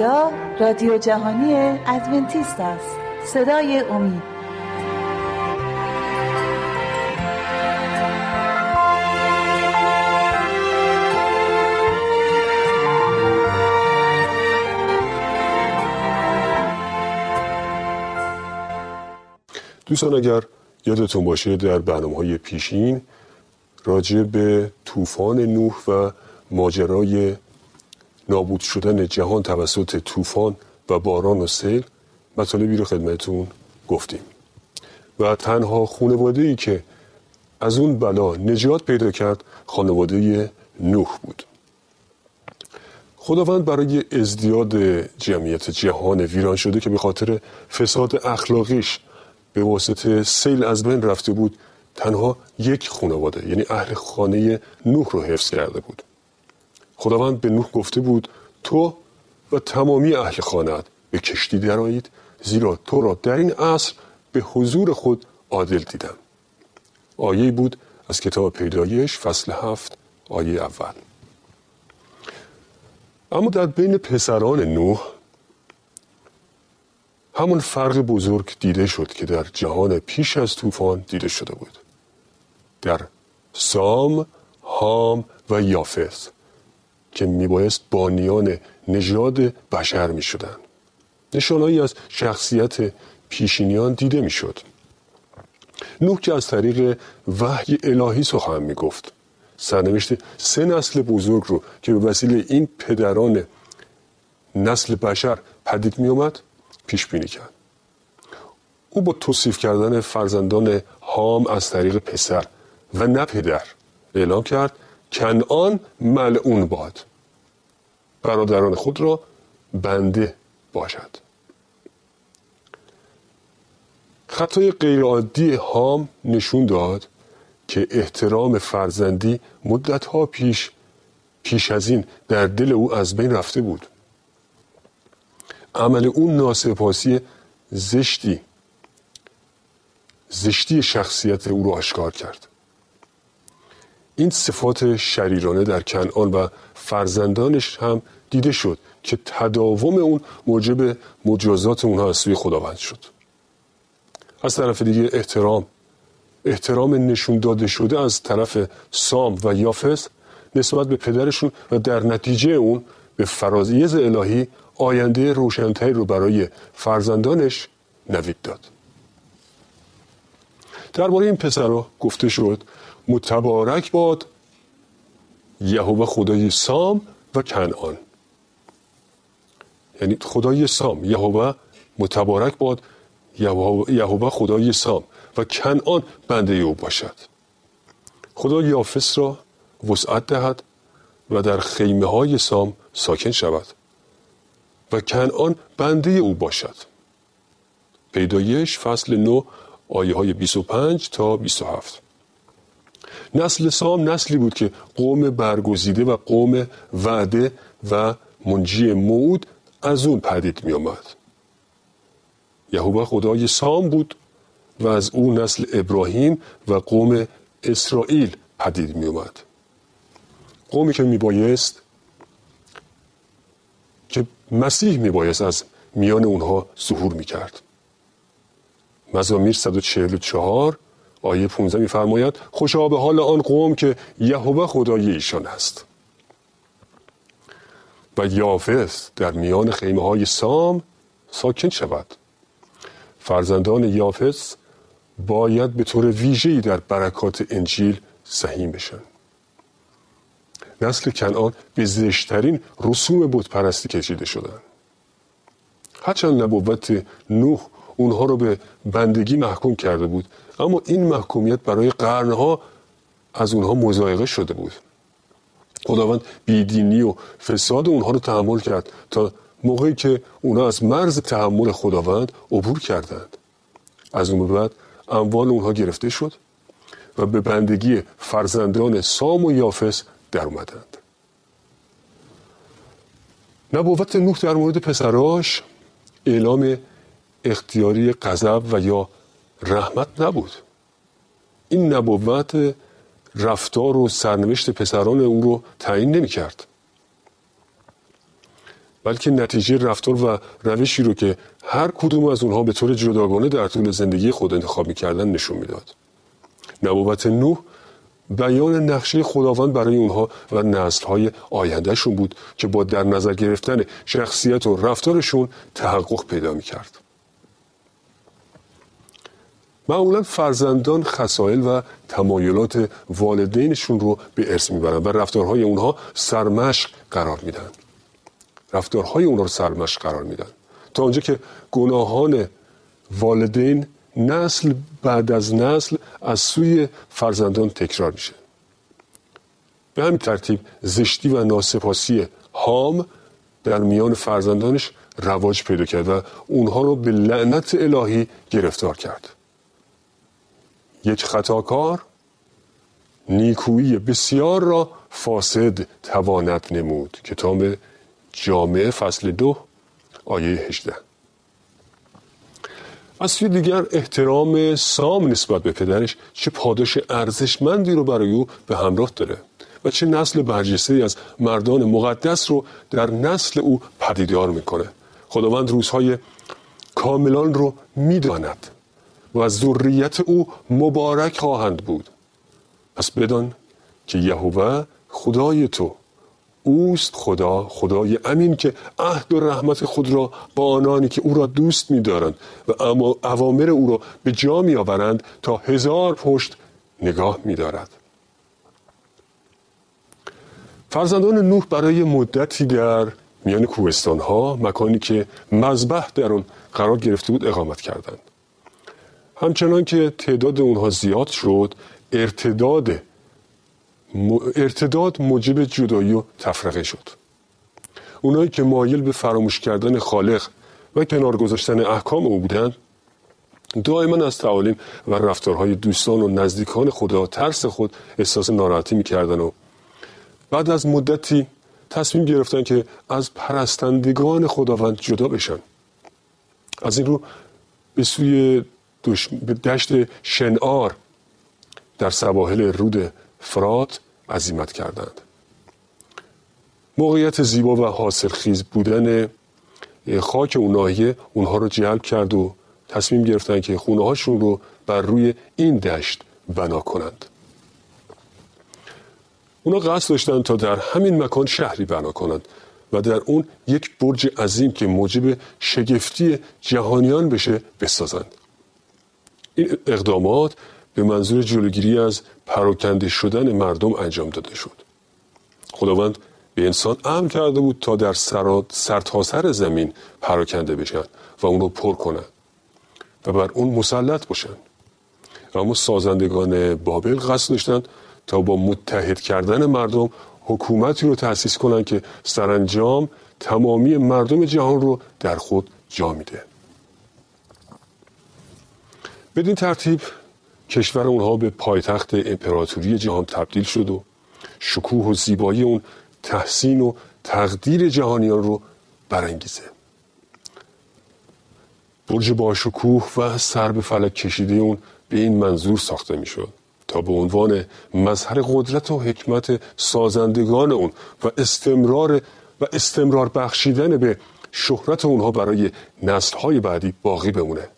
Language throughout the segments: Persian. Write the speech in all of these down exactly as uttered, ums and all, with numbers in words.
اینجا رادیو جهانی ادونتیست است، صدای امید. دوستان اگر یادتون باشه در برنامه‌های پیشین راجع به طوفان نوح و ماجرای نابود شدن جهان توسط طوفان و باران و سیل مطالبی رو خدمتتون گفتیم و تنها خانواده‌ای که از اون بلا نجات پیدا کرد خانواده نوح بود. خداوند برای ازدیاد جمعیت جهان ویران شده که به خاطر فساد اخلاقیش به واسطه سیل از بین رفته بود، تنها یک خانواده یعنی اهل خانه نوح رو حفظ کرده بود. خداوند به نوح گفته بود تو و تمامی اهل خانه‌ات به کشتی درآیید، زیرا تو را در این عصر به حضور خود عادل دیدم. آیه بود از کتاب پیدایش فصل هفت آیه اول. اما در بین پسران نوح همون فرق بزرگ دیده شد که در جهان پیش از طوفان دیده شده بود، در سام، هام و یافث که میبایست بانیان نژاد بشر میشدن. نشانهایی از شخصیت پیشینیان دیده میشد. نوح که از طریق وحی الهی سخن میگفت، سرنوشت سه نسل بزرگ رو که به وسیله این پدران نسل بشر پدید میومد پیش بینی کرد. او با توصیف کردن فرزندان هام از طریق پسر و نه پدر اعلام کرد کنعان ملعون باد، برادران خود را بنده باشد. خطای غیرعادی هام نشون داد که احترام فرزندی مدتها پیش پیش از این در دل او از بین رفته بود. عمل اون ناسپاسی زشتی زشتی شخصیت او رو آشکار کرد. این صفات شریرانه در کنعان و فرزندانش هم دیده شد که تداوم اون موجب مجازات اونها از سوی خداوند شد. از طرف دیگه احترام احترام نشون داده شده از طرف سام و یافث نسبت به پدرشون و در نتیجه اون به فرازیز الهی آینده روشن‌تری رو برای فرزندانش نوید داد. درباره این پسرها گفته شد متبارک باد یهوه خدای سام و کنعان. یعنی خدای سام یهوه، متبارک باد یهوه خدای سام و کنعان بنده او باشد. خدا یافث را وسعت دهد و در خیمه های سام ساکن شود و کنعان بنده او باشد. پیدایش فصل نه آیه های بیست و پنج تا بیست و هفت. نسل سام نسلی بود که قوم برگزیده و قوم وعده و منجی موعود از اون پدید می آمد. یهوه خدای سام بود و از اون نسل ابراهیم و قوم اسرائیل پدید می آمد. قومی که می بایست که مسیح می بایست از میان اونها ظهور می کرد. مزامیر صد و چهل و چهار آیه پانزده می فرماید خوشا به حال آن قوم که یهوه خدای ایشان است. و یافث در میان خیمه های سام ساکن شود. فرزندان یافث باید به طور ویژه‌ای در برکات انجیل سهیم بشن. نسل کنعان به زشت‌ترین رسوم بت‌پرستی کشیده شدند. هرچند نبوت نوح اونها رو به بندگی محکوم کرده بود، اما این محکومیت برای قرنها از اونها مضایقه شده بود. خداوند بیدینی و فساد اونها رو تحمل کرد تا موقعی که اونها از مرز تحمل خداوند عبور کردند. از اون به بعد اموال اونها گرفته شد و به بندگی فرزندان سام و یافث در اومدند. نبوت نوح در مورد پسراش اعلام اختیاری غضب و یا رحمت نبود. این نبوت رفتار و سرنوشت پسران او رو تعیین نمی کرد. بلکه نتیجه رفتار و روشی رو که هر کدوم از اونها به طور جداگانه در طول زندگی خود انتخاب می‌کردن نشون میداد. نبوت نوح بیان نقشه خداوند برای اونها و نسل‌های آیندهشون بود که با در نظر گرفتن شخصیت و رفتارشون تحقق پیدا می‌کرد. معمولا فرزندان خصایل و تمایلات والدینشون رو به ارث میبرن و رفتارهای اونها سرمشق قرار میدن. رفتارهای اونها رو سرمشق قرار میدن. تا اونجا که گناهان والدین نسل بعد از نسل از سوی فرزندان تکرار میشه. به همین ترتیب زشتی و ناسپاسی هام در میان فرزندانش رواج پیدا کرد و اونها رو به لعنت الهی گرفتار کرد. یک خطاکار نیکویی بسیار را فاسد تواند نمود. کتاب جامعه فصل دو آیه هجده. از سوی دیگر احترام سام نسبت به پدرش چه پاداش ارزشمندی رو برای او به همراه داره و چه نسل برجسته‌ای از مردان مقدس رو در نسل او پدیدار میکنه. خداوند روزهای کاملان رو میداند و از ذریت او مبارک خواهند بود. پس بدان که یهوه خدای تو اوست، خدا خدای امین که عهد و رحمت خود را با آنانی که او را دوست می‌دارند و اما اوامر او را به جا می‌آورند تا هزار پشت نگاه می‌دارد. فرزندان نوح برای مدتی در میان کوهستان‌ها، مکانی که مذبح در آن قرار گرفته بود، اقامت کردند. همچنان که تعداد اونها زیاد شد، ارتداد ارتداد موجب جدایی و تفرقه شد. اونایی که مایل به فراموش کردن خالق و کنار گذاشتن احکام او بودند، دائما از تعالیم و رفتارهای دوستان و نزدیکان خدا ترس خود احساس ناراحتی می‌کردند و بعد از مدتی تصمیم گرفتند که از پرستندگان خداوند جدا بشن. از این رو به سوی به دشت شنعار در سواحل رود فرات عزیمت کردند. موقعیت زیبا و حاصلخیز بودن خاک اون ناحیه اونها رو جلب کرد و تصمیم گرفتند که خونه‌هاشون رو بر روی این دشت بنا کنند. اونها قصد داشتند تا در همین مکان شهری بنا کنند و در اون یک برج عظیم که موجب شگفتی جهانیان بشه بسازند. این اقدامات به منظور جلوگیری از پراکنده شدن مردم انجام داده شد. خداوند به انسان امر کرده بود تا در سر تا سر زمین پراکنده بشن و اون رو پر کنن و بر اون مسلط باشن. اما سازندگان بابل قصد داشتند تا با متحد کردن مردم حکومتی رو تأسیس کنن که سرانجام تمامی مردم جهان رو در خود جا میده. بدین ترتیب کشور اونها به پایتخت امپراتوری جهان تبدیل شد و شکوه و زیبایی اون تحسین و تقدیر جهانیان رو برانگیزه. برج با شکوه و سر به فلک کشیده اون به این منظور ساخته میشد تا به عنوان مظهر قدرت و حکمت سازندگان اون و استمرار و استمرار بخشیدن به شهرت اونها برای نسل‌های بعدی باقی بمونه.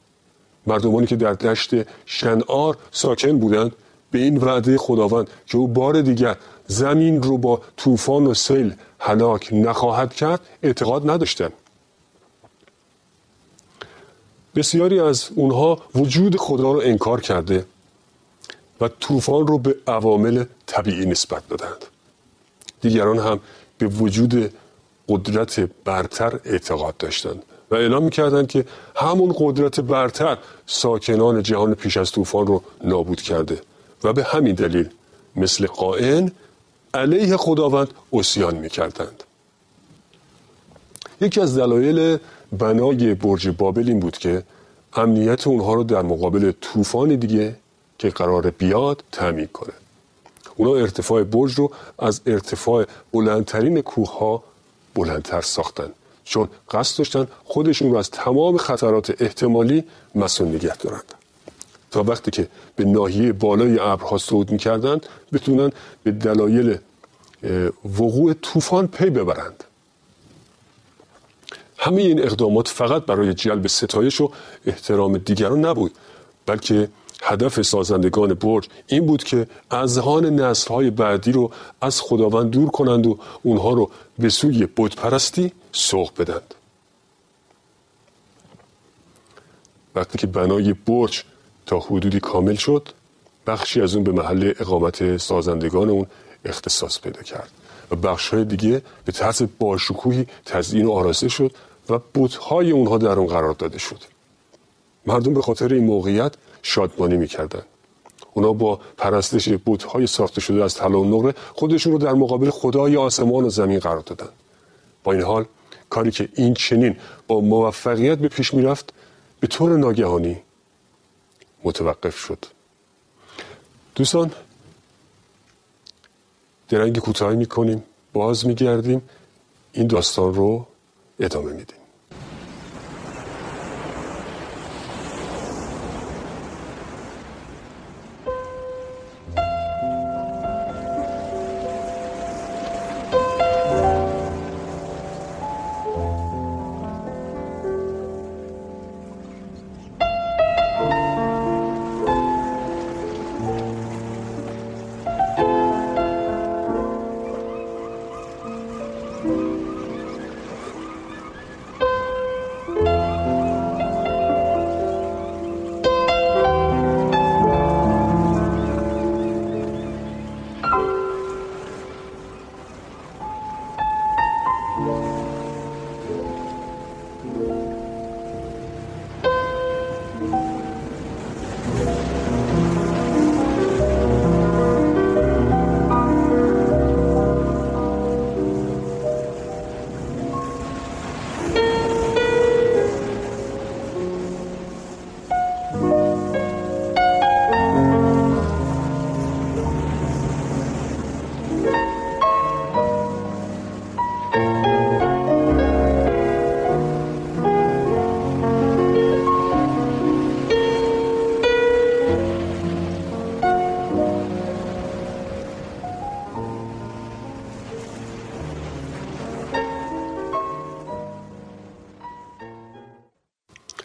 مردمانی که در دشت شنعار ساکن بودند به این وعده خداوند که او بار دیگر زمین رو با طوفان و سیل هلاک نخواهد کرد اعتقاد نداشتند. بسیاری از اونها وجود خدا رو انکار کرده و طوفان رو به عوامل طبیعی نسبت دادند. دیگران هم به وجود قدرت برتر اعتقاد داشتند و اعلام می‌کردند که همون قدرت برتر ساکنان جهان پیش از طوفان رو نابود کرده و به همین دلیل مثل قائن علیه خداوند عصیان می‌کردند. یکی از دلایل بنای برج بابل این بود که امنیت اونها رو در مقابل طوفان دیگه که قرار بیاد تامین کنه. اونا ارتفاع برج رو از ارتفاع بلندترین کوه‌ها بلندتر ساختند، چون قصد داشتن خودشون رو از تمام خطرات احتمالی مسئول نگه دارند تا وقتی که به ناحیه بالای ابرها صعود می‌کردند بتونن به دلایل وقوع طوفان پی ببرند. همه این اقدامات فقط برای جلب ستایش و احترام دیگران نبود، بلکه هدف سازندگان برج این بود که اذهان نسل‌های بعدی رو از خداوند دور کنند و اونها رو به سوی بت‌پرستی سوق بدند. وقتی که بنای برج تا حدودی کامل شد، بخشی از اون به محل اقامت سازندگان اون اختصاص پیدا کرد و بخش‌های دیگه به طرز باشکوهی تزیین و آراسته شد و بت‌های اونها در اون قرار داده شد. مردم به خاطر این موقعیت شادمانی می‌کردند. اونا با پرستش بت‌های ساخته شده از طلا و نقره خودشون رو در مقابل خدای آسمان و زمین قرار دادن. با این حال کاری که این چنین با موفقیت به پیش می‌رفت، به طور ناگهانی متوقف شد. دوستان، درنگ کوتاهی می‌کنیم، باز می‌گردیم، این داستان رو ادامه میدیم.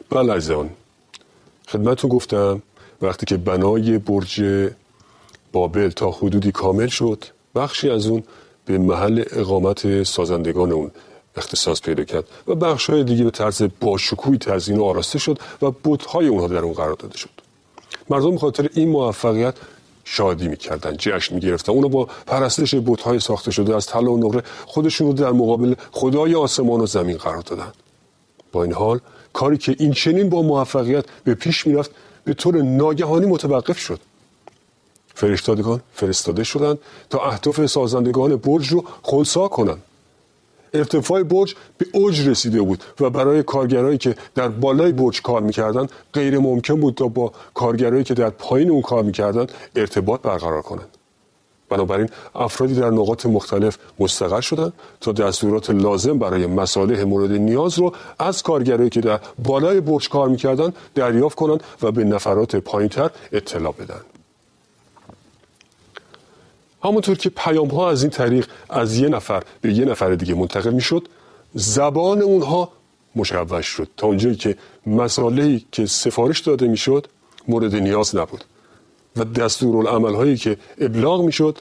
بله عزیزان، خدمتتون گفتم وقتی که بنای برج بابل تا حدودی کامل شد، بخشی از اون به محل اقامت سازندگان اون اختصاص پیدا کرد و بخش‌های دیگه به طرز باشکوهی تزیین و آراسته شد و بت‌های اونها در اون قرار داده شد. مردم به خاطر این موفقیت شادی می‌کردن، جشن می‌گرفتن. اونا با پرستش بت‌های ساخته شده از طلا و نقره خودشون رو در مقابل خدای آسمان و زمین قرار دادن. با این حال کاری که این چنین با موفقیت به پیش میرفت، به طور ناگهانی متوقف شد. فرشتادگان فرستاده شدند تا اهداف سازندگان برج رو خنثی کنند. ارتفاع برج به اوج رسیده بود و برای کارگرایی که در بالای برج کار میکردند غیر ممکن بود تا با کارگرایی که در پایین اون کار میکردند ارتباط برقرار کنند. بنابراین افرادی در نقاط مختلف مستقر شدند تا دستورات لازم برای مصالح مورد نیاز رو از کارگرایی که در بالای برج کار می‌کردند دریافت کنند و به نفرات پایین‌تر اطلاع بدن. همونطور که پیام‌ها از این طریق از یه نفر به یه نفر دیگه منتقل می‌شد، زبان اونها مشوش شد تا اونجایی که مصالحی که سفارش داده می‌شد مورد نیاز نبود و دستورالعمل هایی که ابلاغ می شد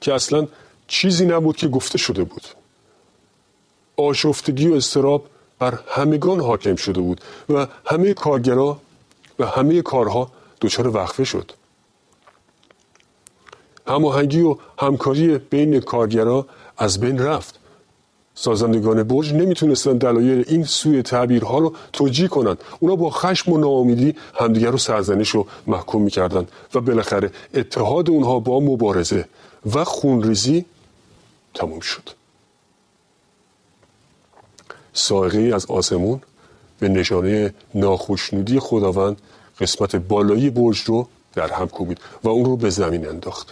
که اصلا چیزی نبود که گفته شده بود. آشفتگی و اضطراب بر همگان حاکم شده بود و همه کارگرها و همه کارها دچار وقفه شد. هماهنگی و همکاری بین کارگرها از بین رفت. سازندگان برج نمیتونستن دلایل این سوء تعبیرها رو توجیه کنند. اونا با خشم و ناامیدی همدیگر رو سرزنش و محکوم میکردن و بالاخره اتحاد اونها با مبارزه و خونریزی تموم شد. صاعقه‌ای از آسمون به نشانه ناخوشنودی خداوند قسمت بالایی برج رو در هم کوبید و اون رو به زمین انداخت.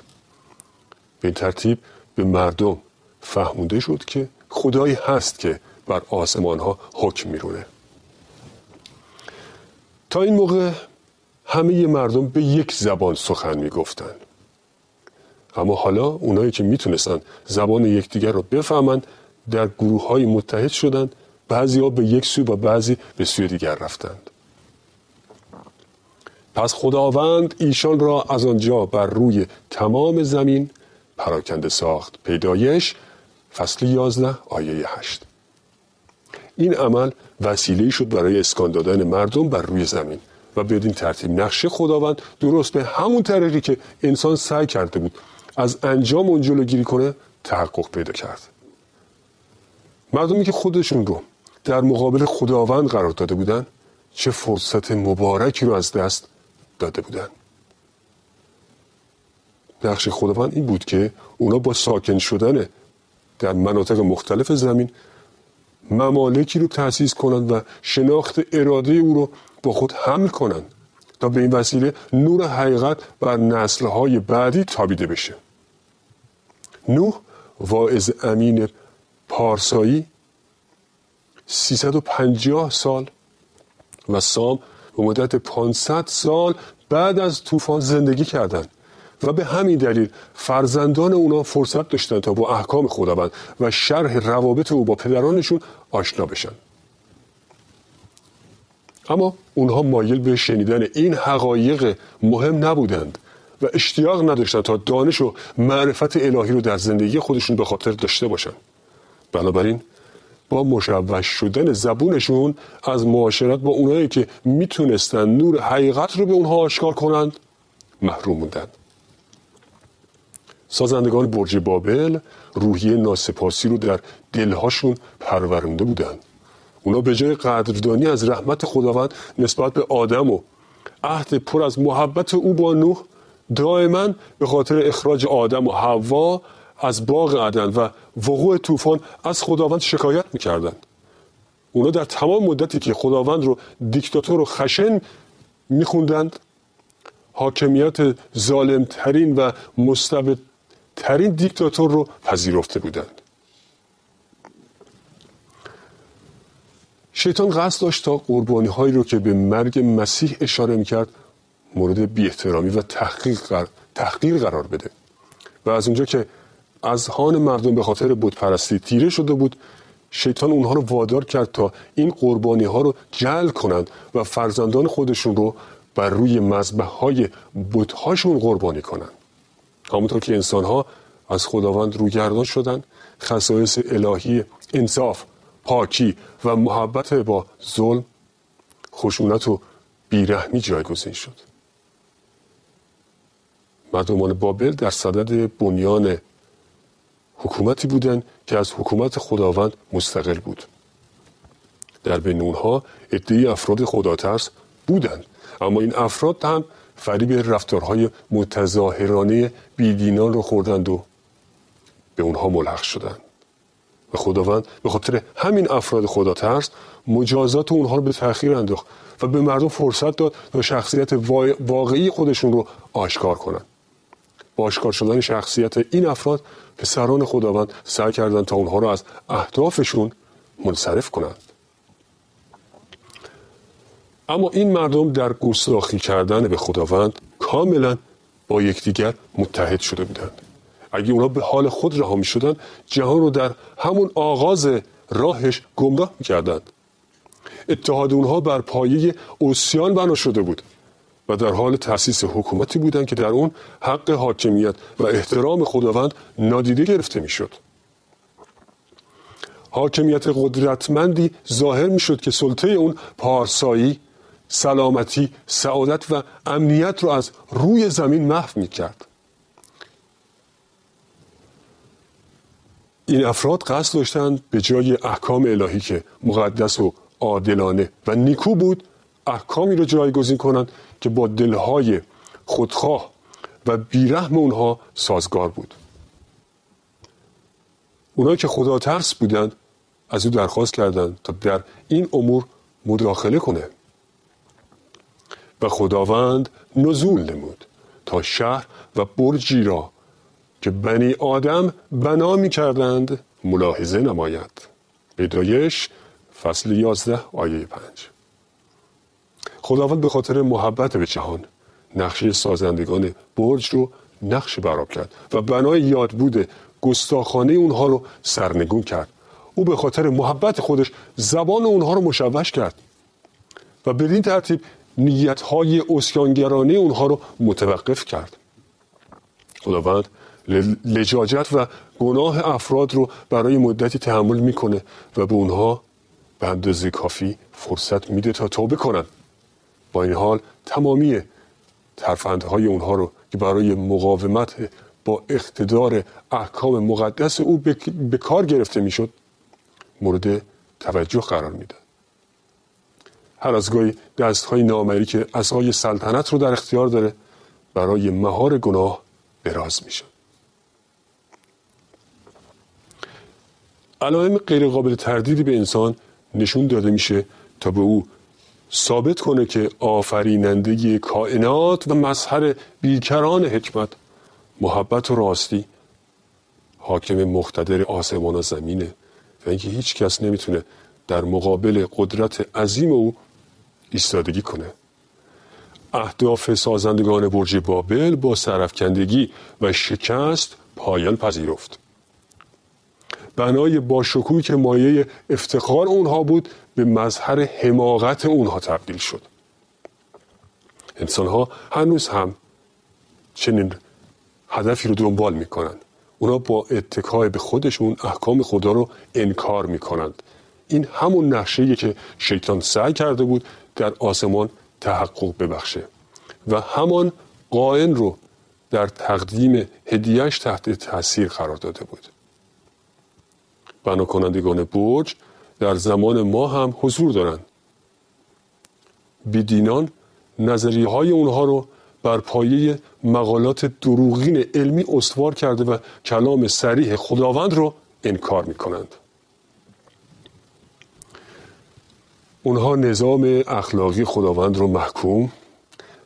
به این ترتیب به مردم فهمونده شد که خدایی هست که بر آسمان ها حکم می‌رونه. تا این موقع همه مردم به یک زبان سخن می‌گفتن، اما حالا اونایی که می‌تونستن زبان یکدیگر رو بفهمن در گروه‌های متحد شدند بعضی‌ها به یک سو و بعضی به سوی دیگر رفتند. پس خداوند ایشان را از آنجا بر روی تمام زمین پراکنده ساخت. پیدایش فصل یازده آیه هشت. این عمل وسیله شد برای اسکان دادن مردم بر روی زمین و بدین ترتیب نقشه خداوند درست به همون طریقی که انسان سعی کرده بود از انجام اون جلوگیری کنه تحقق پیدا کرد. مردمی که خودشون رو در مقابل خداوند قرار داده بودن چه فرصت مبارکی رو از دست داده بودن. نقش خداوند این بود که اونا با ساکن شدن در مناطق مختلف زمین ممالکی رو تأسیس کنند و شناخت اراده او رو با خود حمل کنند تا به این وسیله نور حقیقت بر نسل‌های بعدی تابیده بشه. نوح واعظ امین پارسایی سیصد و پنجاه سال و سام به مدت پانصد سال بعد از طوفان زندگی کردند و به همین دلیل فرزندان اونا فرصت داشتند تا با احکام خداوند و شرح روابط او با پدرانشون آشنا بشن. اما اونها مایل به شنیدن این حقایق مهم نبودند و اشتیاق نداشتند تا دانش و معرفت الهی رو در زندگی خودشون به خاطر داشته باشن. بنابراین با مشوش شدن زبونشون از معاشرت با اونایی که میتونستن نور حقیقت رو به اونها آشکار کنند محروم موندند. سازندگان برج بابل روحیه ناسپاسی رو در دلهاشون پرورنده بودند. اونا به جای قدردانی از رحمت خداوند نسبت به آدم و عهد پر از محبت او با نوح دائما به خاطر اخراج آدم و حوا از باغ عدن و وقوع طوفان از خداوند شکایت میکردند. اونا در تمام مدتی که خداوند رو دیکتاتور و خشن میخوندند حاکمیت ظالمترین و مستبدترین دیکتاتور رو پذیرفته بودند. شیطان قصد داشت تا قربانی هایی رو که به مرگ مسیح اشاره میکرد مورد بی احترامی و تحقیر قرار بده و از اونجا که اذهان مردم به خاطر بتپرستی تیره شده بود شیطان اونها رو وادار کرد تا این قربانی ها رو جعل کنند و فرزندان خودشون رو بر روی مذبح‌های بت‌هاشون قربانی کنند. همونطور که انسان‌ها از خداوند روگردان شدند، خصایص الهی انصاف، پاکی و محبت با ظلم، خشونت و بیرحمی جایگزین شد. مردمان بابل در صدد بنیان حکومتی بودند که از حکومت خداوند مستقل بود. در بین اونها عده‌ای افراد خداترس بودند، اما این افراد هم فریب رفتارهای متظاهرانه بیدینان رو خوردند و به اونها ملحق شدند و خداوند به خاطر همین افراد خداترس مجازات اونها رو به تأخیر انداخت و به مردم فرصت داد تا شخصیت واقعی خودشون رو آشکار کنند. با آشکار شدن شخصیت این افراد پسران خداوند سعی کردند تا اونها رو از اهدافشون منصرف کنند. اما این مردم در گستاخی کردن به خداوند کاملا با یکدیگر متحد شده بودند. اگه اونا به حال خود رها می‌شدند جهان رو در همون آغاز راهش گمراه می‌کردند. اتحاد اونها بر پایه عصیان بنا شده بود و در حال تأسیس حکومتی بودند که در اون حق حاکمیت و احترام خداوند نادیده گرفته می‌شد. حاکمیت قدرتمندی ظاهر می‌شد که سلطه اون پارسایی سلامتی، سعادت و امنیت رو از روی زمین محو می‌کرد. این افراد قصد داشتند به جای احکام الهی که مقدس و عادلانه و نیکو بود، احکامی رو جایگزین کنند که با دلهای خودخواه و بیرحم اونها سازگار بود. اونایی که خدا ترس بودند از او درخواست کردند تا در این امور مداخله کنه و خداوند نزول نمود تا شهر و برجی را که بنی آدم بنا می کردند ملاحظه نماید. پیدایش فصل یازده آیه پنج. خداوند به خاطر محبت به جهان نقشه سازندگان برج رو نقش برآب کرد و بنای یاد بوده گستاخانه اونها رو سرنگون کرد. او به خاطر محبت خودش زبان اونها رو مشوش کرد و به این ترتیب نیتهای اسیانگرانه اونها رو متوقف کرد. خداوند لجاجت و گناه افراد رو برای مدتی تحمل میکنه و به اونها به اندازه کافی فرصت میده تا توبه کنن. با این حال تمامی ترفندهای اونها رو که برای مقاومت با اقتدار احکام مقدس او به کار گرفته میشد مورد توجه قرار میده. هر از گاهی دستهای نامری که عصای سلطنت رو در اختیار داره برای مهار گناه دراز میشه. علائم غیر قابل تردیدی به انسان نشون داده میشه تا به او ثابت کنه که آفریننده کائنات و مظهر بیکران حکمت، محبت و راستی حاکم مقتدر آسمان و زمینه و اینکه هیچ کس نمیتونه در مقابل قدرت عظیم او ایستادگی کنه. اهداف سازندگان برج بابل با سرافکندگی و شکست پایان پذیرفت. بنای باشکوهی که مایه افتخار اونها بود به مظهر حماقت اونها تبدیل شد. انسانها هنوز هم چنین هدفی رو دنبال میکنند. اونا با اتکای به خودشون احکام خدا رو انکار میکنند. این همون نقشه‌ایه که شیطان سعی کرده بود در آسمان تحقق ببخشه و همان قائن رو در تقدیم هدیهش تحت تاثیر قرار داده بود. بناکنندگان برج در زمان ما هم حضور دارند. بیدینان نظریه های اونها رو بر پایه مقالات دروغین علمی استوار کرده و کلام صریح خداوند رو انکار می کنند. اونها نظام اخلاقی خداوند رو محکوم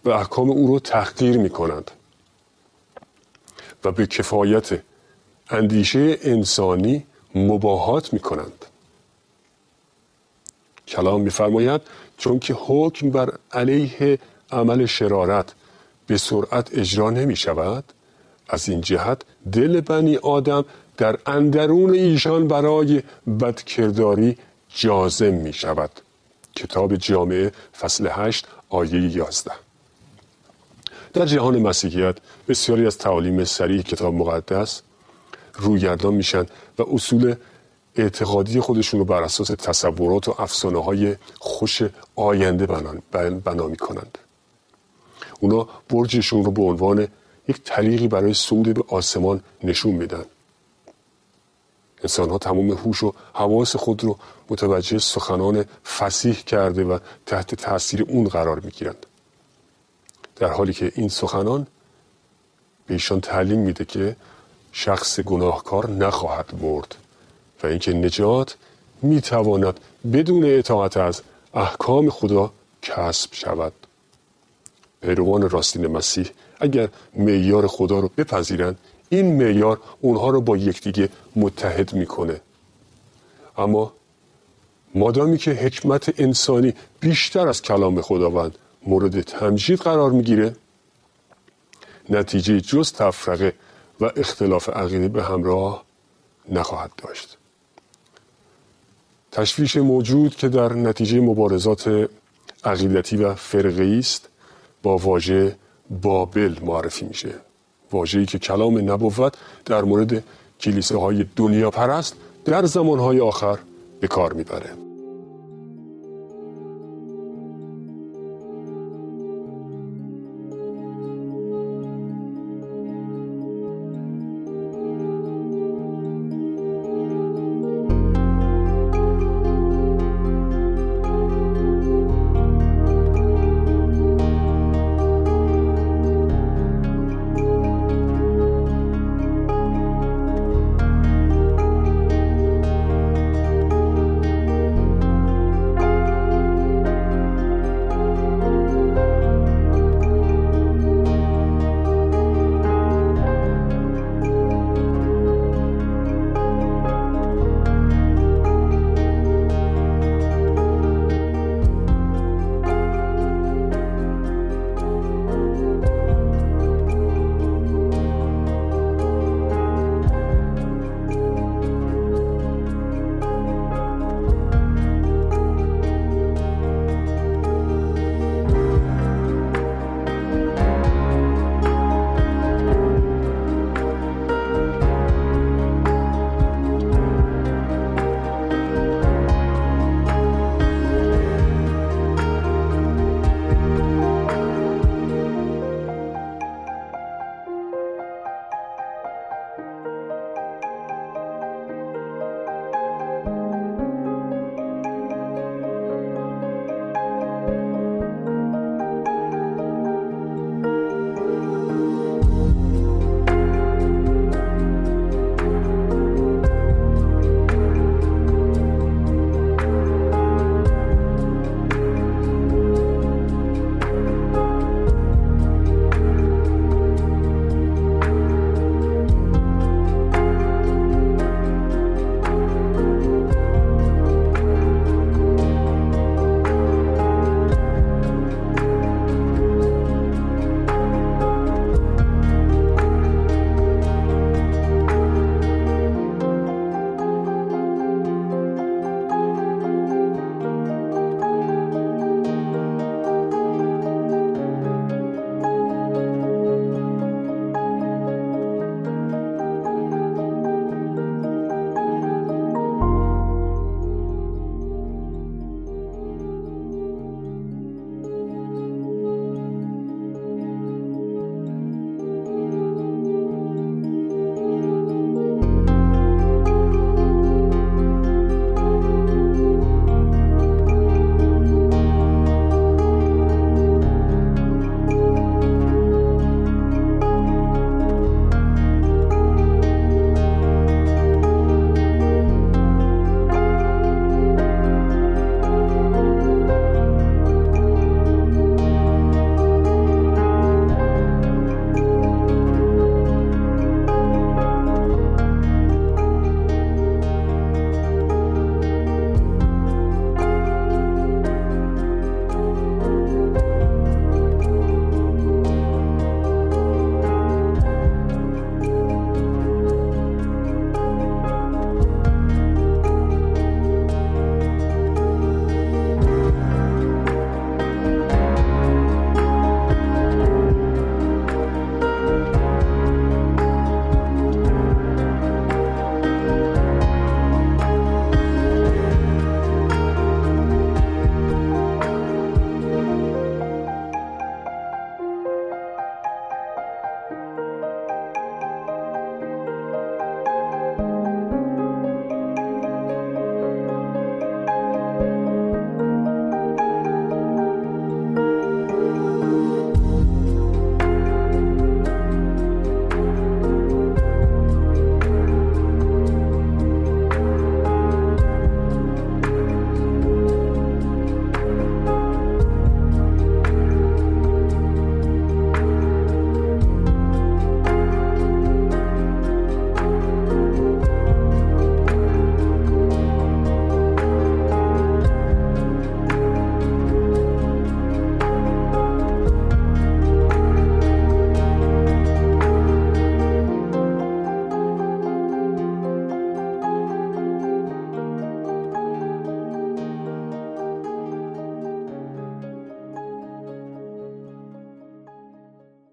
و احکام او رو تحقیر می کنند و به کفایت اندیشه انسانی مباهات می کنند. کلام می فرماید چون که حکم بر علیه عمل شرارت به سرعت اجرا نمی شود، از این جهت دل بنی آدم در اندرون ایشان برای بدکرداری جازم می شود. کتاب جامعه فصل هشت آیه یازده. در جهان مسیحیت بسیاری از تعالیم صریح کتاب مقدس رویگردان میشن و اصول اعتقادی خودشون رو بر اساس تصورات و افسانه های خوش آینده بنا میکنند. اونا برجشون رو به عنوان یک طریقی برای صعود به آسمان نشون میدن. انسان ها تمام هوش و حواس خود رو متوجه سخنان فصیح کرده و تحت تاثیر اون قرار میگیرند، در حالی که این سخنان به ایشان تعلیم میده که شخص گناهکار نخواهد مرد و اینکه نجات میتواند بدون اطاعت از احکام خدا کسب شود. پیروان راستین مسیح اگر معیار خدا رو بپذیرند، این معیار اونها رو با یکدیگه متحد میکنه. اما مادامی که حکمت انسانی بیشتر از کلام خداوند مورد تمجید قرار میگیره، نتیجه جز تفرقه و اختلاف عقیده به همراه نخواهد داشت. تشویش موجود که در نتیجه مبارزات عقیدتی و فرقه‌ای است با واژه بابل معرفی میشه، واژه‌ای که کلام نبوت در مورد کلیساهای دنیا پرست در زمانهای آخر به کار میبره.